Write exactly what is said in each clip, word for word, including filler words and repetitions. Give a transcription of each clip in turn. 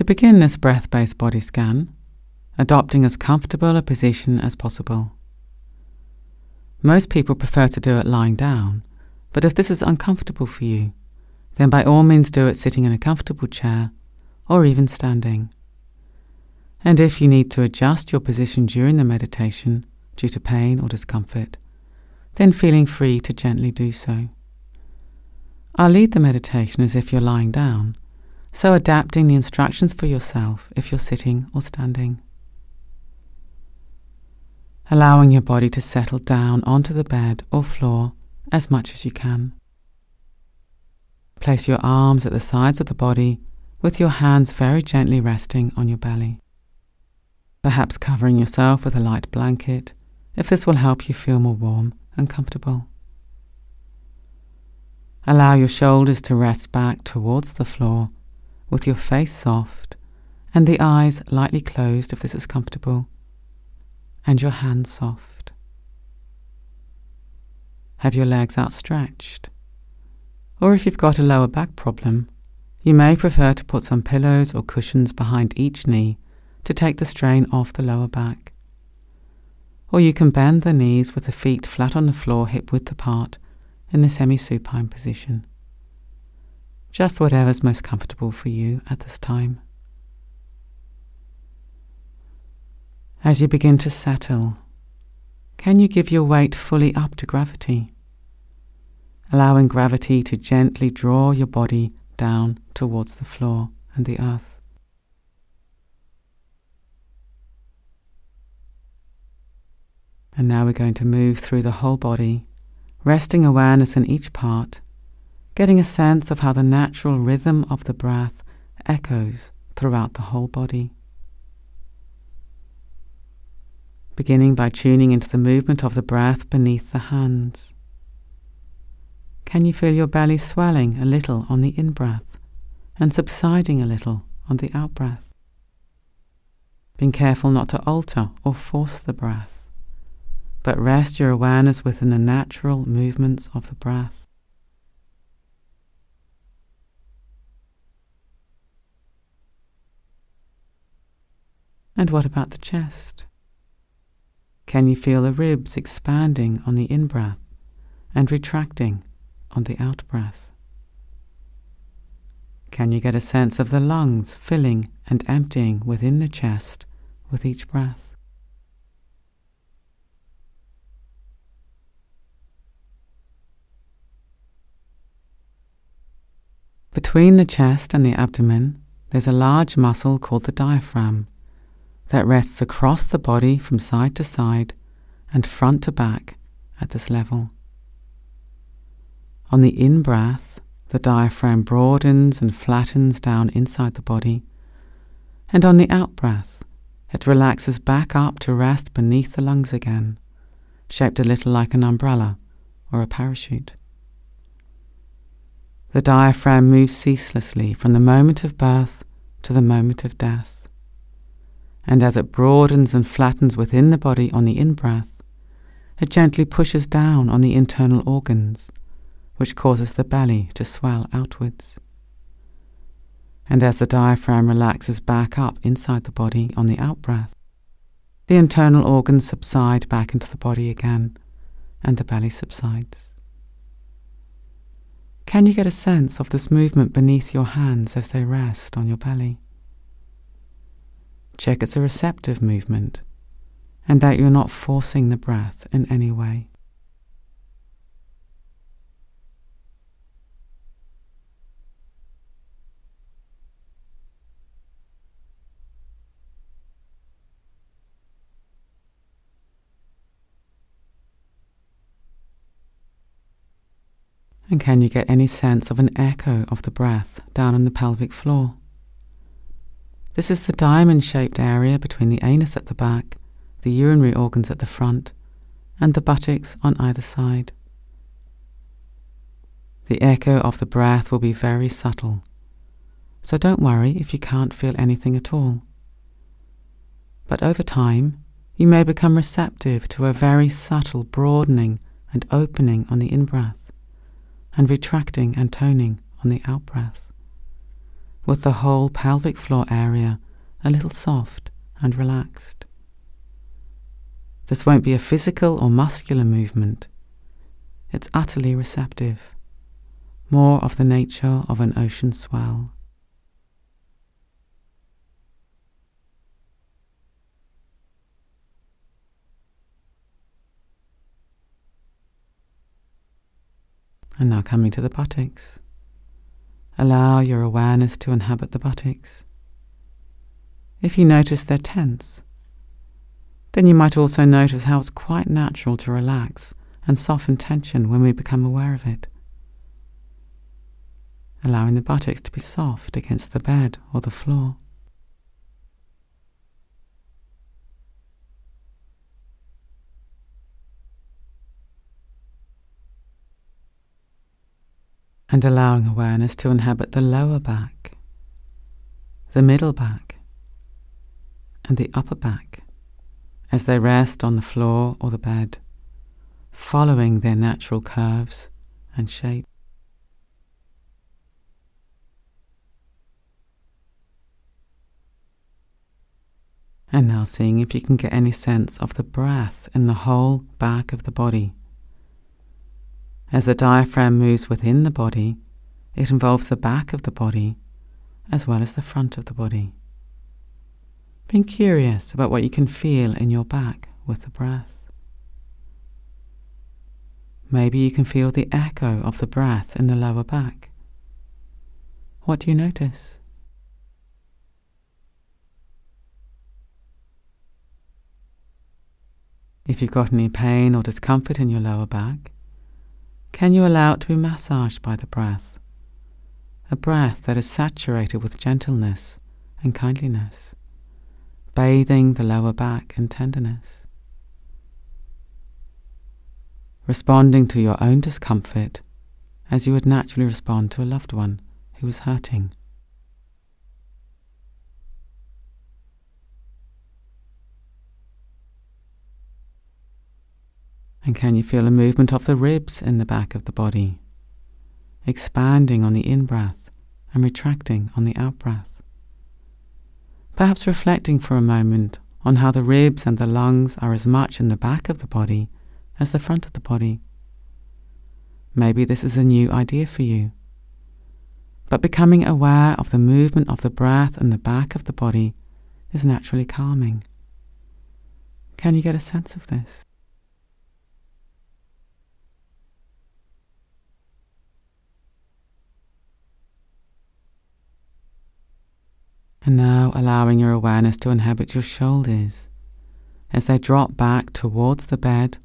To begin this breath-based body scan, adopting as comfortable a position as possible. Most people prefer to do it lying down, but if this is uncomfortable for you, then by all means do it sitting in a comfortable chair or even standing. And if you need to adjust your position during the meditation due to pain or discomfort, then feeling free to gently do so. I'll lead the meditation as if you're lying down, so adapting the instructions for yourself if you're sitting or standing. Allowing your body to settle down onto the bed or floor as much as you can. Place your arms at the sides of the body with your hands very gently resting on your belly. Perhaps covering yourself with a light blanket if this will help you feel more warm and comfortable. Allow your shoulders to rest back towards the floor with your face soft and the eyes lightly closed if this is comfortable, and your hands soft. Have your legs outstretched, or if you've got a lower back problem, you may prefer to put some pillows or cushions behind each knee to take the strain off the lower back. Or you can bend the knees with the feet flat on the floor, hip-width apart, in the semi-supine position. Just whatever's most comfortable for you at this time. As you begin to settle, can you give your weight fully up to gravity, allowing gravity to gently draw your body down towards the floor and the earth? And now we're going to move through the whole body, resting awareness in each part, getting a sense of how the natural rhythm of the breath echoes throughout the whole body. Beginning by tuning into the movement of the breath beneath the hands. Can you feel your belly swelling a little on the in-breath and subsiding a little on the out-breath? Being careful not to alter or force the breath, but rest your awareness within the natural movements of the breath. And what about the chest? Can you feel the ribs expanding on the in-breath and retracting on the out-breath? Can you get a sense of the lungs filling and emptying within the chest with each breath? Between the chest and the abdomen, there's a large muscle called the diaphragm that rests across the body from side to side and front to back at this level. On the in-breath, the diaphragm broadens and flattens down inside the body, and on the out-breath, it relaxes back up to rest beneath the lungs again, shaped a little like an umbrella or a parachute. The diaphragm moves ceaselessly from the moment of birth to the moment of death. And as it broadens and flattens within the body on the in-breath, it gently pushes down on the internal organs, which causes the belly to swell outwards. And as the diaphragm relaxes back up inside the body on the out-breath, the internal organs subside back into the body again, and the belly subsides. Can you get a sense of this movement beneath your hands as they rest on your belly? Check it's a receptive movement and that you're not forcing the breath in any way. And can you get any sense of an echo of the breath down on the pelvic floor? This is the diamond-shaped area between the anus at the back, the urinary organs at the front, and the buttocks on either side. The echo of the breath will be very subtle, so don't worry if you can't feel anything at all. But over time, you may become receptive to a very subtle broadening and opening on the in-breath, and retracting and toning on the out-breath, with the whole pelvic floor area a little soft and relaxed. This won't be a physical or muscular movement. It's utterly receptive, more of the nature of an ocean swell. And now coming to the buttocks. Allow your awareness to inhabit the buttocks. If you notice they're tense, then you might also notice how it's quite natural to relax and soften tension when we become aware of it. Allowing the buttocks to be soft against the bed or the floor. And allowing awareness to inhabit the lower back, the middle back, and the upper back as they rest on the floor or the bed, following their natural curves and shape. And now seeing if you can get any sense of the breath in the whole back of the body. As the diaphragm moves within the body, it involves the back of the body as well as the front of the body. Being curious about what you can feel in your back with the breath. Maybe you can feel the echo of the breath in the lower back. What do you notice? If you've got any pain or discomfort in your lower back, can you allow it to be massaged by the breath? A breath that is saturated with gentleness and kindliness, bathing the lower back in tenderness. Responding to your own discomfort as you would naturally respond to a loved one who is hurting. And can you feel a movement of the ribs in the back of the body, expanding on the in-breath and retracting on the out-breath? Perhaps reflecting for a moment on how the ribs and the lungs are as much in the back of the body as the front of the body. Maybe this is a new idea for you, but becoming aware of the movement of the breath and the back of the body is naturally calming. Can you get a sense of this? And now allowing your awareness to inhabit your shoulders as they drop back towards the bed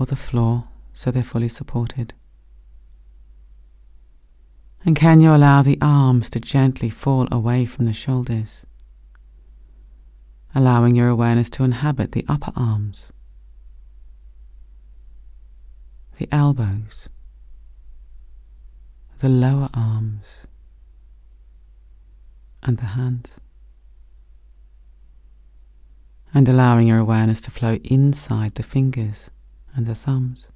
or the floor so they're fully supported. And can you allow the arms to gently fall away from the shoulders, allowing your awareness to inhabit the upper arms, the elbows, the lower arms, and the hands. And allowing your awareness to flow inside the fingers and the thumbs.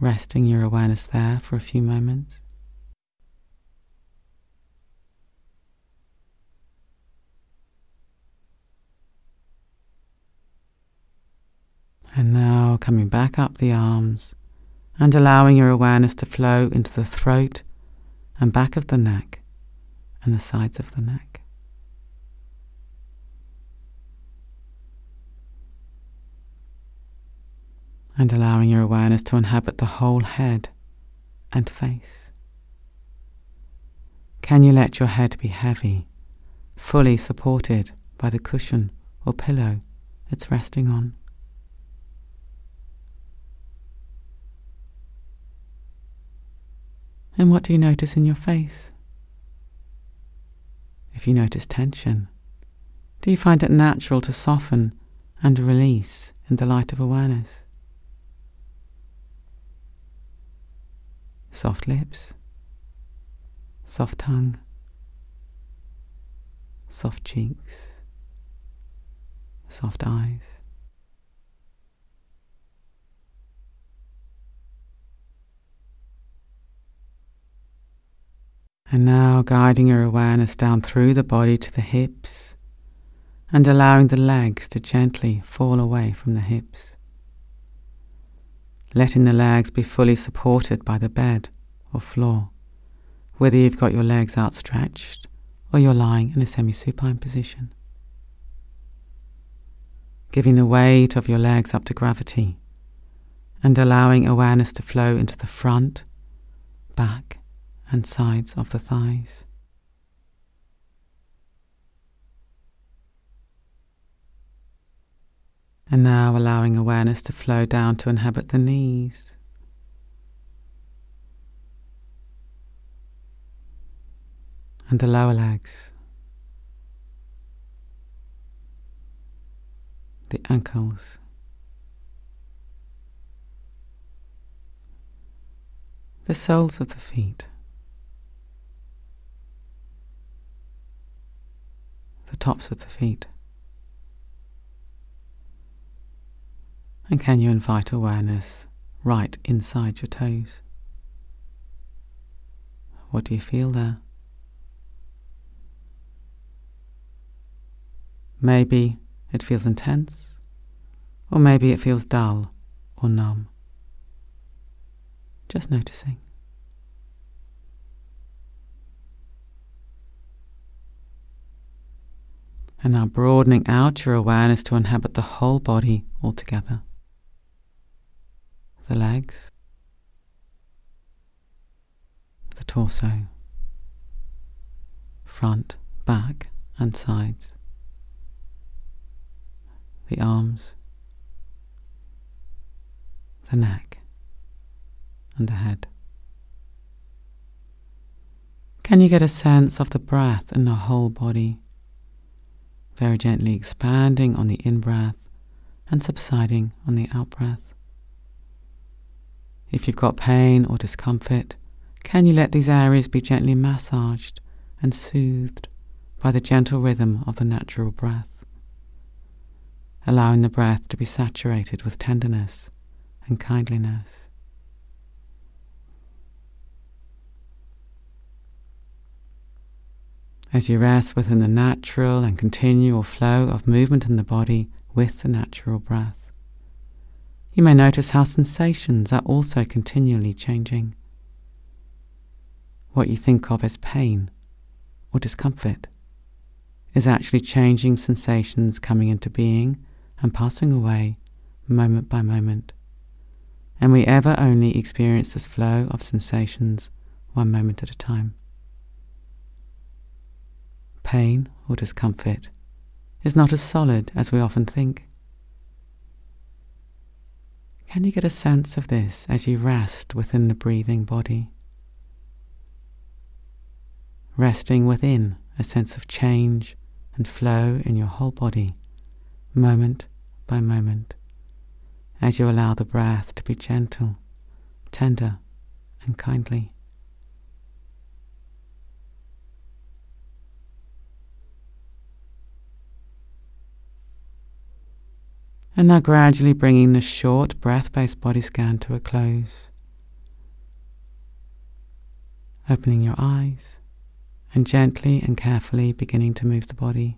Resting your awareness there for a few moments. And now coming back up the arms and allowing your awareness to flow into the throat and back of the neck, and the sides of the neck. And allowing your awareness to inhabit the whole head and face. Can you let your head be heavy, fully supported by the cushion or pillow it's resting on? And what do you notice in your face? If you notice tension, do you find it natural to soften and release in the light of awareness? Soft lips, soft tongue, soft cheeks, soft eyes. And now guiding your awareness down through the body to the hips and allowing the legs to gently fall away from the hips, letting the legs be fully supported by the bed or floor, whether you've got your legs outstretched or you're lying in a semi-supine position. Giving the weight of your legs up to gravity and allowing awareness to flow into the front, back and sides of the thighs. And now allowing awareness to flow down to inhabit the knees. And the lower legs. The ankles. The soles of the feet. The tops of the feet. And can you invite awareness right inside your toes? What do you feel there? Maybe it feels intense, or maybe it feels dull or numb. Just noticing. And now broadening out your awareness to inhabit the whole body altogether. The legs, the torso, front, back and sides, the arms, the neck and the head. Can you get a sense of the breath in the whole body, very gently expanding on the in-breath and subsiding on the out-breath? If you've got pain or discomfort, can you let these areas be gently massaged and soothed by the gentle rhythm of the natural breath, allowing the breath to be saturated with tenderness and kindliness? As you rest within the natural and continual flow of movement in the body with the natural breath, you may notice how sensations are also continually changing. What you think of as pain or discomfort is actually changing sensations coming into being and passing away moment by moment. And we ever only experience this flow of sensations one moment at a time. Pain or discomfort is not as solid as we often think. Can you get a sense of this as you rest within the breathing body? Resting within a sense of change and flow in your whole body, moment by moment, as you allow the breath to be gentle, tender and kindly. And now gradually bringing the short breath-based body scan to a close. Opening your eyes and gently and carefully beginning to move the body.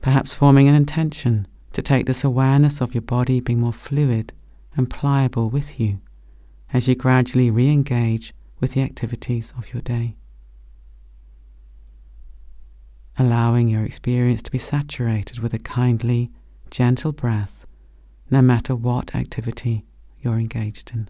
Perhaps forming an intention to take this awareness of your body being more fluid and pliable with you as you gradually re-engage with the activities of your day. Allowing your experience to be saturated with a kindly, gentle breath, no matter what activity you're engaged in.